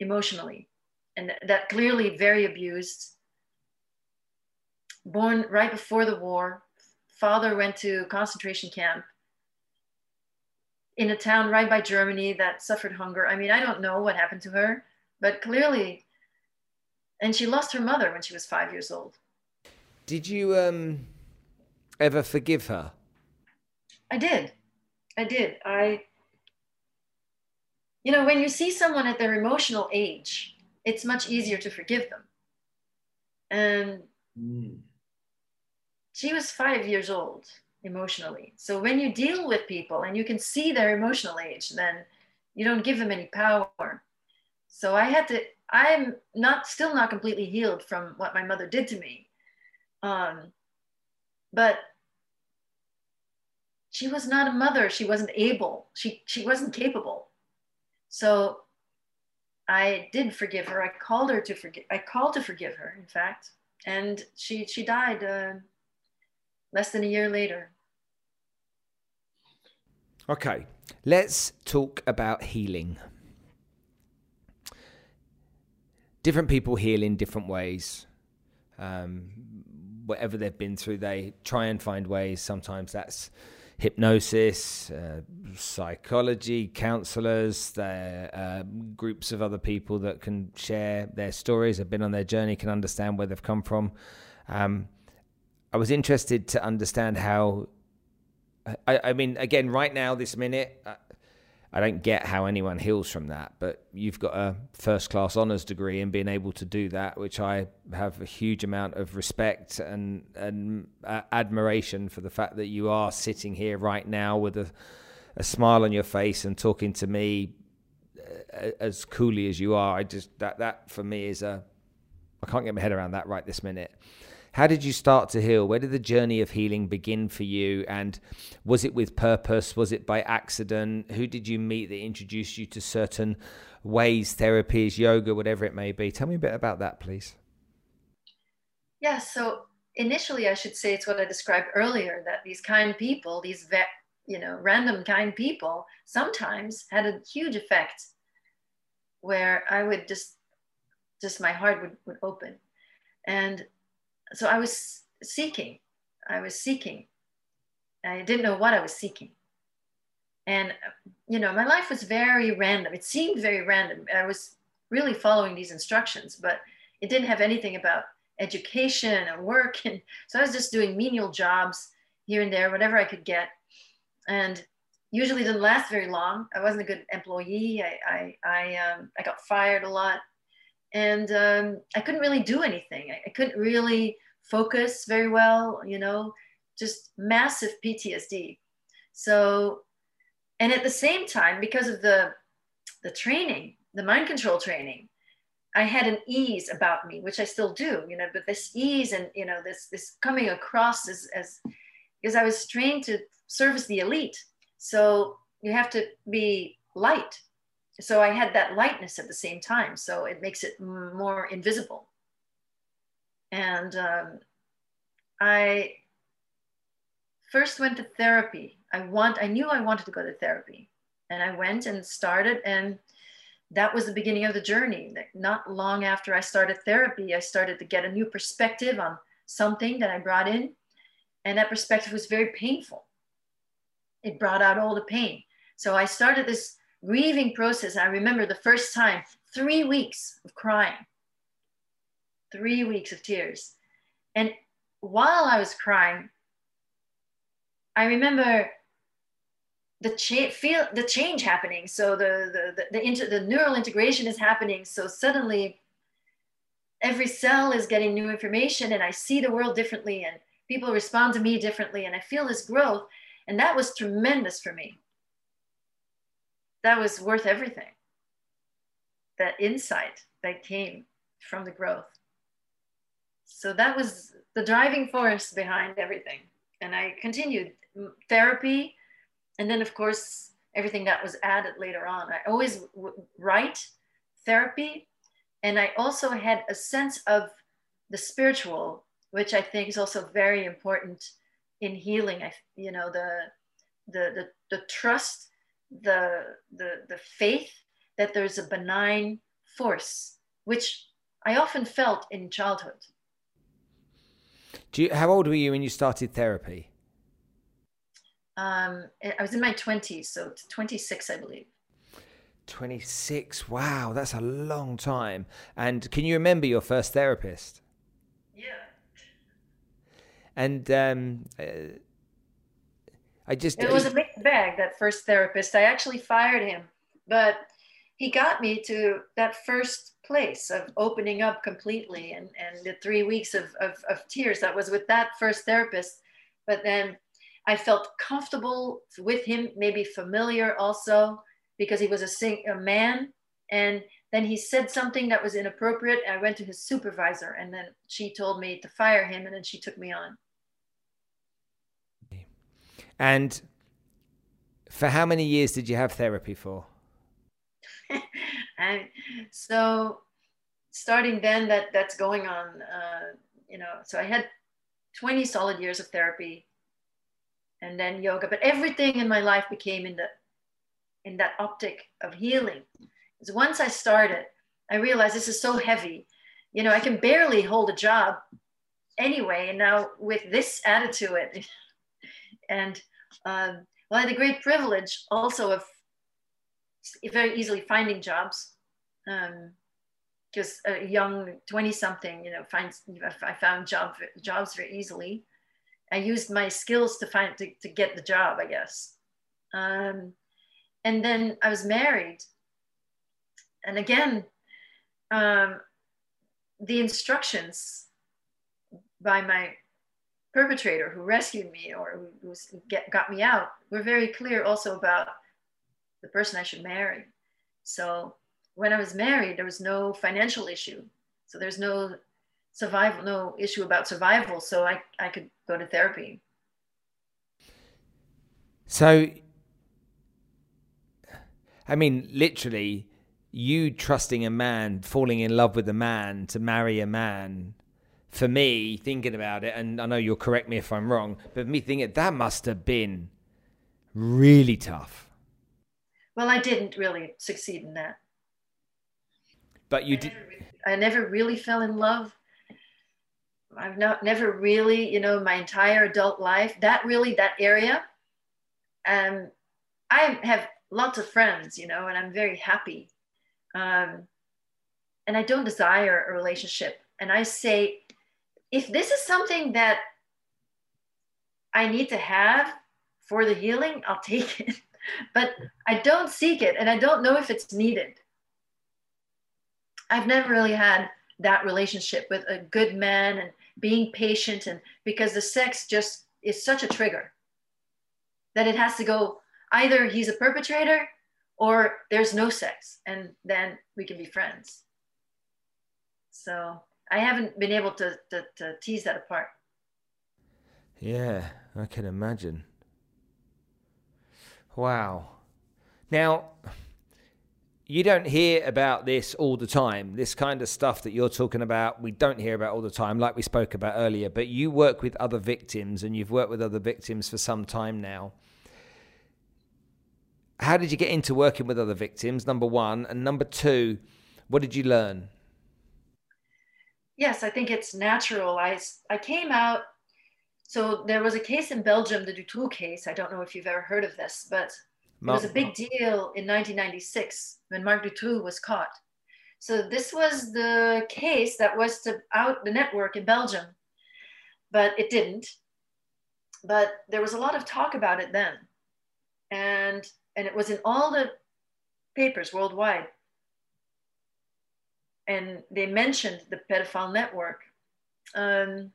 emotionally, and that clearly very abused. Born right before the war, father went to concentration camp, in a town right by Germany that suffered hunger. I mean, I don't know what happened to her, but clearly, and she lost her mother when she was five years old. Did you um, ever forgive her? I did. I did. I you know, when you see someone at their emotional age, it's much easier to forgive them. And mm. she was five years old emotionally. So when you deal with people and you can see their emotional age, then you don't give them any power. So I had to, I'm not still not completely healed from what my mother did to me. Um, but she was not a mother. She wasn't able, she, she wasn't capable. So I did forgive her. I called her to forgive, I called to forgive her, in fact. And she, she died uh, less than a year later. Okay, let's talk about healing. Different people heal in different ways. Um, whatever they've been through, they try and find ways. Sometimes that's hypnosis, uh, psychology, counselors, their, uh, groups of other people that can share their stories, have been on their journey, can understand where they've come from. Um, I was interested to understand how, I, I mean, again, right now, this minute, I, I don't get how anyone heals from that, but you've got a first-class honours degree in being able to do that, which I have a huge amount of respect and, and uh, admiration for the fact that you are sitting here right now with a, a smile on your face and talking to me uh, as coolly as you are. I just, that, that for me is a, I can't get my head around that right this minute. How did you start to heal? Where did the journey of healing begin for you? And was it with purpose? Was it by accident? Who did you meet that introduced you to certain ways, therapies, yoga, whatever it may be? Tell me a bit about that, please. Yeah, so initially, I should say it's what I described earlier, that these kind people, these you know, random kind people, sometimes had a huge effect where I would just, just my heart would, would open. And so I was seeking, I was seeking. I didn't know what I was seeking. And, you know, my life was very random. It seemed very random. I was really following these instructions, but it didn't have anything about education and work. And so I was just doing menial jobs here and there, whatever I could get. And usually didn't last very long. I wasn't a good employee. I, I, I, um, I got fired a lot. And um, I couldn't really do anything. I, I couldn't really focus very well, you know, just massive P T S D. So, and at the same time, because of the, the training, the mind control training, I had an ease about me, which I still do, you know, but this ease and, you know, this, this coming across as, as, because I was trained to service the elite. So you have to be light. So I had that lightness at the same time. So it makes it more invisible. And um, I first went to therapy. I want, I knew I wanted to go to therapy. And I went and started. And that was the beginning of the journey. Like not long after I started therapy, I started to get a new perspective on something that I brought in. And that perspective was very painful. It brought out all the pain. So I started this grieving process. I remember the first time, three weeks of crying, three weeks of tears. And while I was crying, I remember the cha- feel the change happening. So the the the, the, inter- the neural integration is happening. So suddenly, every cell is getting new information, and I see the world differently, and people respond to me differently, and I feel this growth, and that was tremendous for me. That was worth everything. That insight that came from the growth. So that was the driving force behind everything. And I continued therapy. And then of course, everything that was added later on. I always w- write therapy. And I also had a sense of the spiritual, which I think is also very important in healing. I, you know, the, the, the, the trust, the the the faith that there's a benign force, which I often felt in childhood. Do you, how old were you when you started therapy? Um, I was in my twenties, so twenty-six, I believe. twenty-six, wow, that's a long time. And can you remember your first therapist? Yeah. And... Um, uh, I just, it was a mixed bag, that first therapist. I actually fired him, but he got me to that first place of opening up completely, and, and the three weeks of, of, of tears that was with that first therapist. But then I felt comfortable with him, maybe familiar also, because he was a, sing a man. And then he said something that was inappropriate. I went to his supervisor, and then she told me to fire him, and then she took me on. And for how many years did you have therapy for? And so starting then, that that's going on, uh, you know, so I had twenty solid years of therapy and then yoga, but everything in my life became in the, in that optic of healing. Because once I started, I realized this is so heavy, you know, I can barely hold a job anyway. And now with this added to it, and um, well, I had a great privilege also of very easily finding jobs, um, because a young twenty something, you know, finds, I found job, jobs very easily. I used my skills to find, to, to get the job, I guess. Um, and then I was married. And again, um, the instructions by my perpetrator who rescued me or who get, got me out were very clear also about the person I should marry. So when I was married, there was no financial issue. So there's no survival, no issue about survival. So I, I could go to therapy. So, I mean, literally you trusting a man, falling in love with a man to marry a man, for me thinking about it, and I know you'll correct me if I'm wrong, but me thinking that must have been really tough. Well, I didn't really succeed in that. But you I did. Never really, I never really fell in love. I've not never really, you know, my entire adult life, that really, that area. Um, I have lots of friends, you know, and I'm very happy. Um, and I don't desire a relationship. And I say, if this is something that I need to have for the healing, I'll take it. But I don't seek it, and I don't know if it's needed. I've never really had that relationship with a good man and being patient, and because the sex just is such a trigger that it has to go, either he's a perpetrator or there's no sex, and then we can be friends. So I haven't been able to, to, to tease that apart. Yeah, I can imagine. Wow. Now, you don't hear about this all the time. This kind of stuff that you're talking about, we don't hear about all the time, like we spoke about earlier. But you work with other victims, and you've worked with other victims for some time now. How did you get into working with other victims, number one? And number two, what did you learn? Yes, I think it's natural. I, I came out. So there was a case in Belgium, the Dutroux case. I don't know if you've ever heard of this, but it was a big deal in nineteen ninety-six when Marc Dutroux was caught. So this was the case that was to out the network in Belgium, but it didn't. But there was a lot of talk about it then. And, and it was in all the papers worldwide. And they mentioned the pedophile network. Um,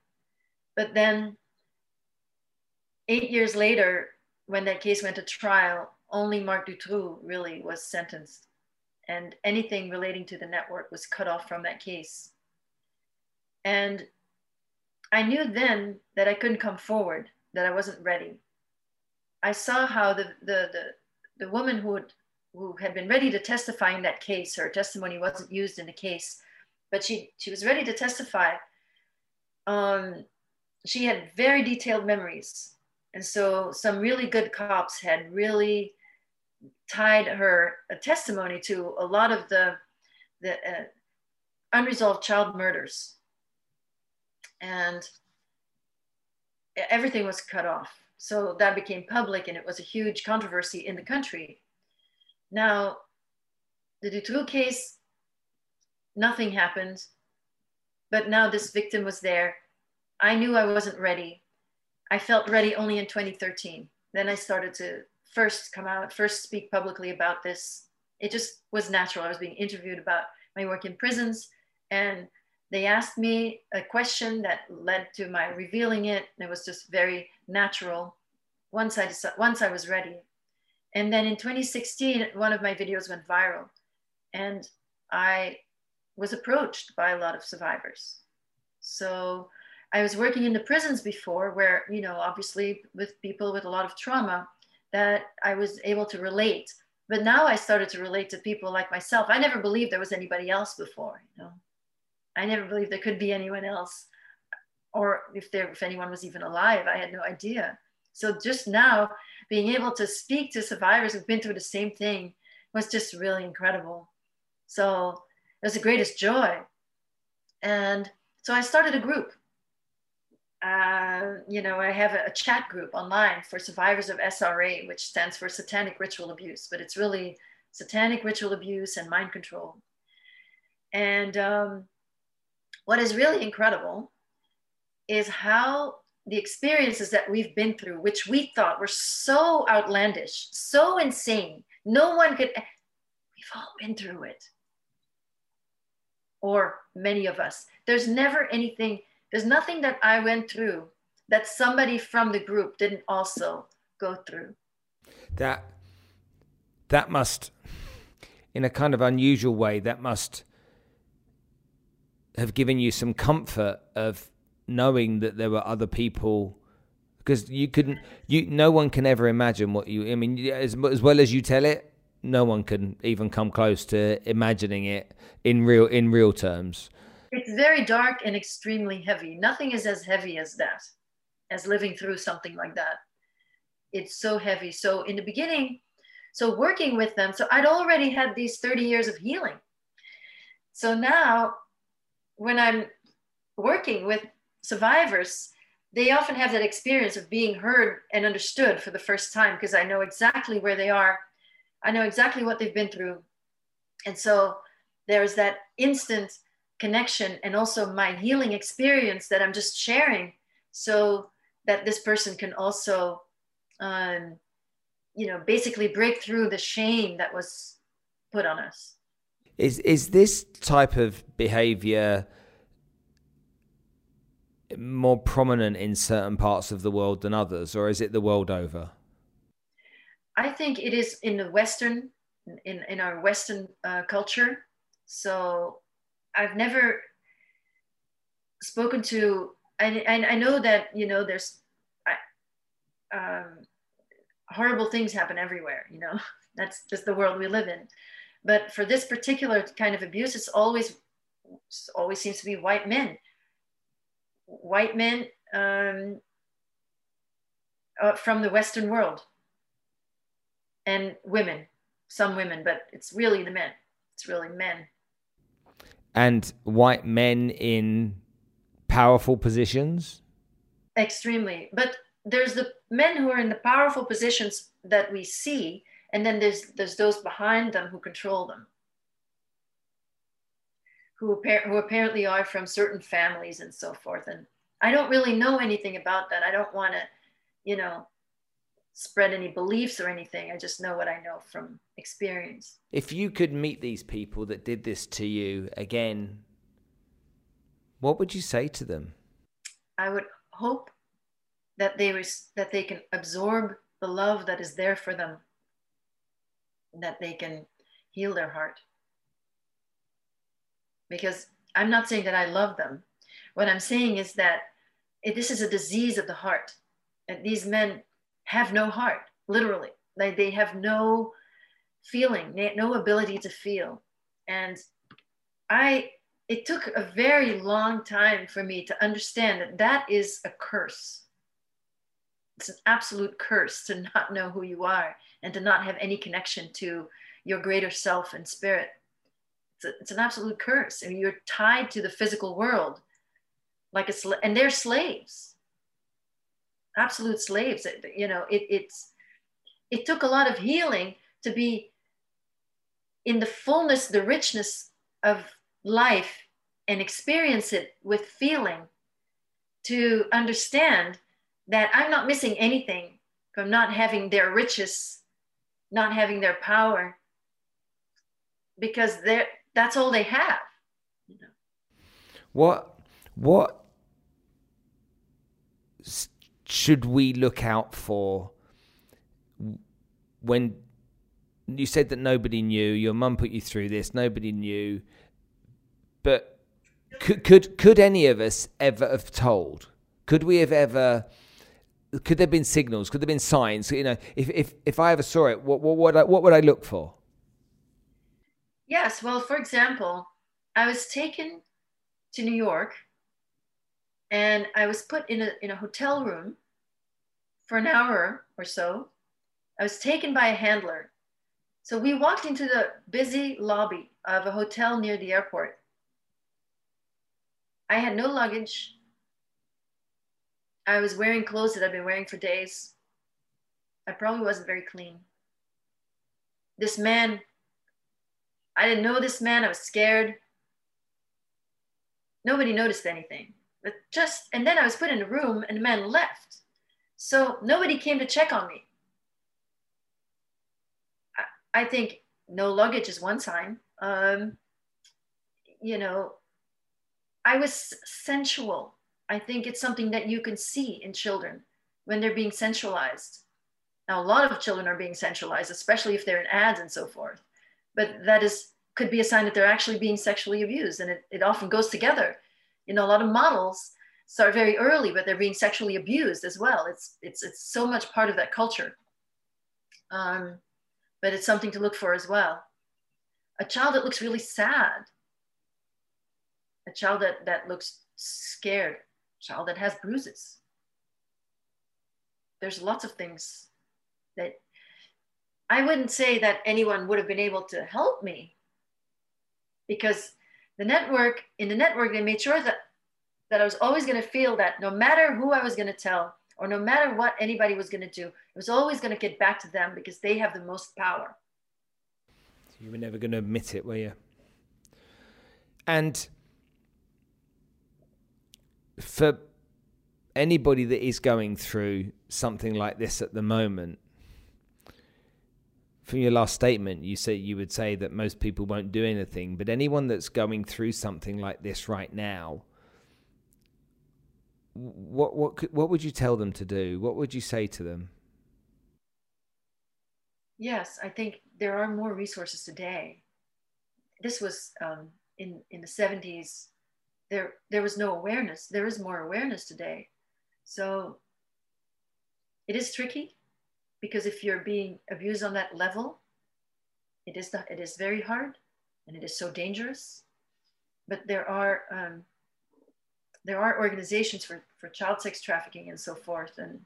but then... Eight years later, when that case went to trial, only Marc Dutroux really was sentenced, and anything relating to the network was cut off from that case. And I knew then that I couldn't come forward, that I wasn't ready. I saw how the, the, the, the woman who had, who had been ready to testify in that case, her testimony wasn't used in the case, but she, she was ready to testify. Um, she had very detailed memories. And so some really good cops had really tied her testimony to a lot of the, the uh, unresolved child murders. And everything was cut off. So that became public, and it was a huge controversy in the country. Now, the Dutroux case, nothing happened. But now this victim was there. I knew I wasn't ready. I felt ready only in twenty thirteen. Then I started to first come out, first speak publicly about this it just was natural. I was being interviewed about my work in prisons, and they asked me a question that led to my revealing it. And it was just very natural once I decided, once I was ready. And then in twenty sixteen, one of my videos went viral, and I was approached by a lot of survivors. So I was working in the prisons before, where, you know, obviously with people with a lot of trauma, that I was able to relate. But now I started to relate to people like myself. I never believed there was anybody else before, you know. I never believed there could be anyone else, or if there, if anyone was even alive, I had no idea. So just now being able to speak to survivors who've been through the same thing was just really incredible. So it was the greatest joy. And so I started a group. Uh, you know, I have a, a chat group online for survivors of S R A, which stands for Satanic Ritual Abuse, but it's really Satanic Ritual Abuse and Mind Control. And um, what is really incredible is how the experiences that we've been through, which we thought were so outlandish, so insane, no one could, we've all been through it. Or many of us. There's never anything There's nothing that I went through that somebody from the group didn't also go through. That, that must, in a kind of unusual way, that must have given you some comfort of knowing that there were other people, because you couldn't, you, no one can ever imagine what you, I mean, as, as well as you tell it, no one can even come close to imagining it in real, in real terms. It's very dark and extremely heavy. Nothing is as heavy as that, as living through something like that. It's so heavy. So in the beginning, so working with them, so I'd already had these thirty years of healing. So now when I'm working with survivors, they often have that experience of being heard and understood for the first time, because I know exactly where they are. I know exactly what they've been through. And so there's that instant connection, and also my healing experience that I'm just sharing, so that this person can also, um, you know, basically break through the shame that was put on us. Is is this type of behavior more prominent in certain parts of the world than others, or is it the world over? I think it is in the Western, in, in our Western uh, culture. So I've never spoken to, and, and I know that, you know, there's I, um, horrible things happen everywhere, you know, that's just the world we live in. But for this particular kind of abuse, it's always, always seems to be white men. White men um, uh, from the Western world, and women, some women, but it's really the men, it's really men. And white men in powerful positions? Extremely. But there's the men who are in the powerful positions that we see, and then there's there's those behind them who control them, who, appar- who apparently are from certain families and so forth. And I don't really know anything about that. I don't want to, you know, spread any beliefs or anything. I just know what I know from experience. If you could meet these people that did this to you again, what would you say to them? I would hope that they res- that they can absorb the love that is there for them, that they can heal their heart. Because I'm not saying that I love them. What I'm saying is that it, this is a disease of the heart, and these men have no heart, literally. Like they have no feeling, they have no ability to feel. And I, it took a very long time for me to understand that that is a curse. It's an absolute curse to not know who you are and to not have any connection to your greater self and spirit. It's, a, it's an absolute curse. I mean, you're tied to the physical world, like a sl- and they're slaves. Absolute slaves, you know, it, it's, it took a lot of healing to be in the fullness, the richness of life and experience it with feeling, to understand that I'm not missing anything from not having their riches, not having their power, because they're that's all they have. You know. What what should we look out for when you said that nobody knew, your mum put you through this, nobody knew, but could could could any of us ever have told? Could we have ever? Could there have been signals? Could there have been signs? You know, if if if I ever saw it, what what would I, what would I look for? Yes, well, for example, I was taken to New York, and I was put in a in a hotel room for an hour or so. I was taken by a handler, so we walked into the busy lobby of a hotel near the airport. I had no luggage. I was wearing clothes that I've been wearing for days. I probably wasn't very clean. This man, I didn't know this man, I was scared. Nobody noticed anything. But just, and then I was put in a room and the man left. So nobody came to check on me. I, I think no luggage is one sign. Um, you know, I was sensual. I think it's something that you can see in children when they're being sensualized. Now, a lot of children are being sensualized, especially if they're in ads and so forth. But that is could be a sign that they're actually being sexually abused. And it, it often goes together. You know, a lot of models start very early, but they're being sexually abused as well. It's, it's, it's so much part of that culture. Um, but it's something to look for as well. A child that looks really sad. A child that, that looks scared. Child that has bruises. There's lots of things that I wouldn't say that anyone would have been able to help me, because the network, in the network, they made sure that, that I was always going to feel that no matter who I was going to tell, or no matter what anybody was going to do, it was always going to get back to them because they have the most power. So you were never going to admit it, were you? And for anybody that is going through something like this at the moment, from your last statement, you said you would say that most people won't do anything, but anyone that's going through something like this right now, what what could, what would you tell them to do? What would you say to them? Yes, I think there are more resources today. This was um, in in the seventies. There, there was no awareness. There is more awareness today. So it is tricky, because if you're being abused on that level, it is, the, it is very hard, and it is so dangerous. But there are, um, there are organizations for, for child sex trafficking and so forth. And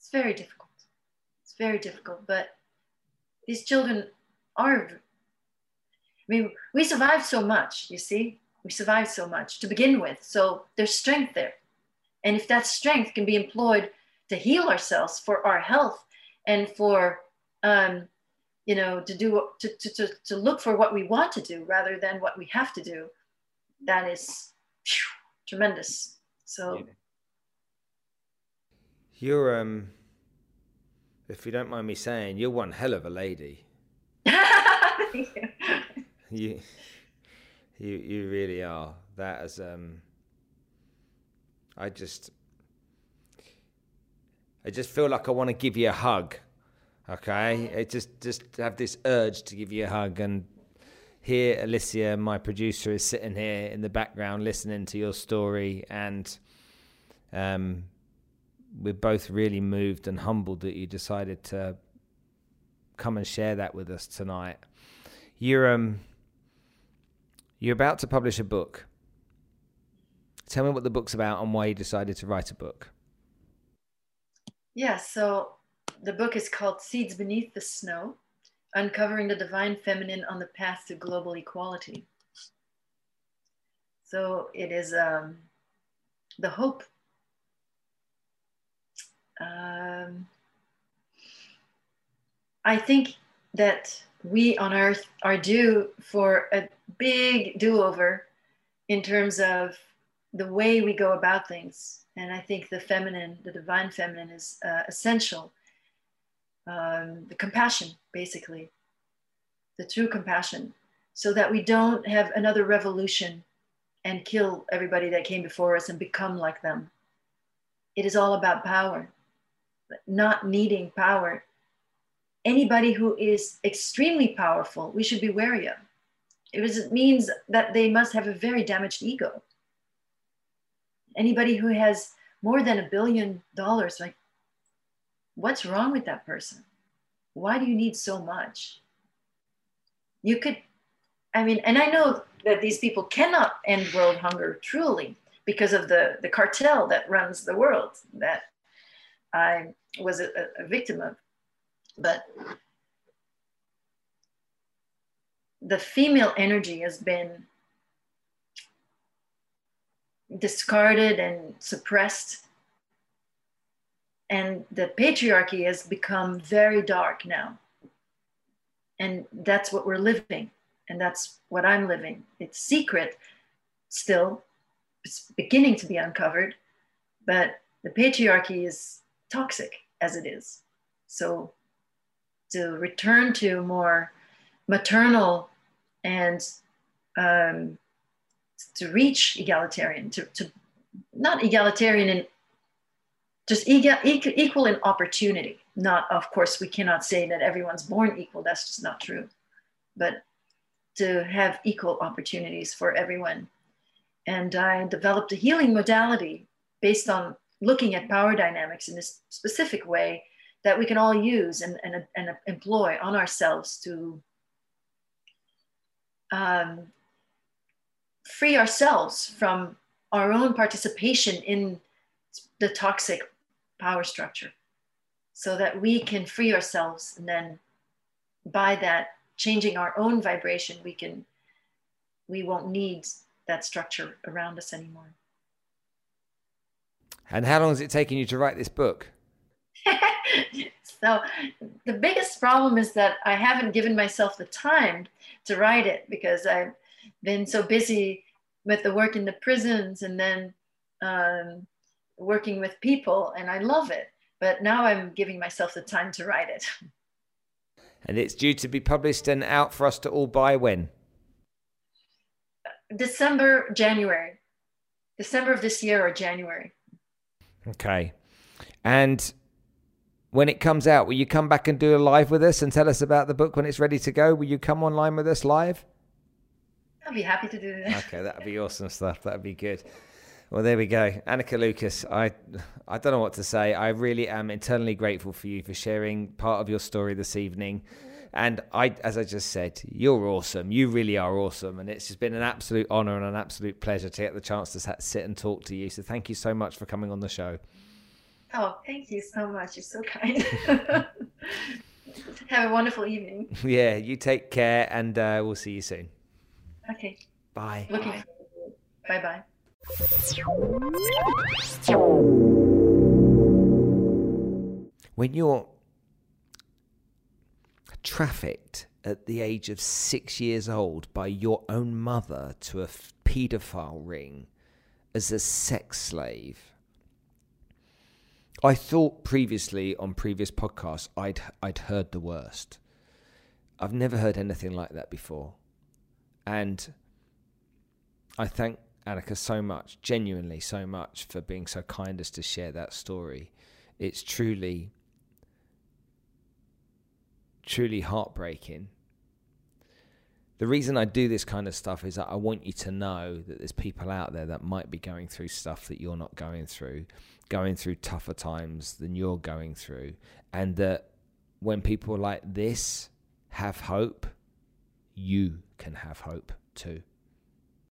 it's very difficult. It's very difficult, but these children are, I mean, we survived so much, you see? We survived so much to begin with. So there's strength there. And if that strength can be employed to heal ourselves for our health and for, um, you know, to do to, to, to, to look for what we want to do rather than what we have to do, that is phew, tremendous. So. You're, um, if you don't mind me saying, you're one hell of a lady. Thank you. You, you, you really are. That is, um, I just, I just feel like I want to give you a hug. Okay, I just, just have this urge to give you a hug. And here, Alicia, my producer, is sitting here in the background listening to your story, and um, we're both really moved and humbled that you decided to come and share that with us tonight. You're um. You're about to publish a book. Tell me what the book's about and why you decided to write a book. Yeah, so the book is called Seeds Beneath the Snow, Uncovering the Divine Feminine on the Path to Global Equality. So it is um, the hope. Um, I think that we on earth are due for a big do-over in terms of the way we go about things. And I think the feminine, the divine feminine is uh, essential. Um, the compassion, basically. the true compassion, so that we don't have another revolution and kill everybody that came before us and become like them. It is all about power, not needing power. Anybody who is extremely powerful, we should be wary of. It means that they must have a very damaged ego. Anybody who has more than a billion dollars, like, what's wrong with that person? Why do you need so much? You could, I mean, and I know that these people cannot end world hunger truly because of the, the cartel that runs the world that I was a, a victim of. But the female energy has been discarded and suppressed. And the patriarchy has become very dark now. And that's what we're living. And that's what I'm living. It's secret still. It's beginning to be uncovered. But the patriarchy is toxic as it is. So to return to more maternal and um, to reach egalitarian, to, to not egalitarian in just equal in opportunity. Not, of course, we cannot say that everyone's born equal. That's just not true. But to have equal opportunities for everyone. And I developed a healing modality based on looking at power dynamics in this specific way that we can all use and, and, and employ on ourselves to um, free ourselves from our own participation in the toxic power structure, so that we can free ourselves, and then by that, changing our own vibration, we can, we won't need that structure around us anymore. And how long has it taken you to write this book? So the biggest problem is that I haven't given myself the time to write it because I've been so busy with the work in the prisons and then um, working with people, and I love it. But now I'm giving myself the time to write it. And it's due to be published and out for us to all buy when? December, January. December of this year or January. Okay. And when it comes out, will you come back and do a live with us and tell us about the book when it's ready to go? Will you come online with us live? I'll be happy to do that. Okay, that'd be awesome stuff. That'd be good. Well, there we go. Anneke Lucas, I I don't know what to say. I really am eternally grateful for you for sharing part of your story this evening. And I, as I just said, you're awesome. You really are awesome. And it's just been an absolute honor and an absolute pleasure to get the chance to sit and talk to you. So thank you so much for coming on the show. Oh, thank you so much. You're so kind. Have a wonderful evening. Yeah, you take care, and uh, we'll see you soon. Okay. Bye. Looking forward to it. Bye-bye. When you're trafficked at the age of six years old by your own mother to a paedophile ring as a sex slave, I thought previously on previous podcasts I'd I'd heard the worst. I've never heard anything like that before, and I thank Anneke so much, genuinely so much, for being so kind as to share that story. It's truly, truly heartbreaking. The reason I do this kind of stuff is that I want you to know that there's people out there that might be going through stuff that you're not going through, going through tougher times than you're going through, and that when people like this have hope, you can have hope too.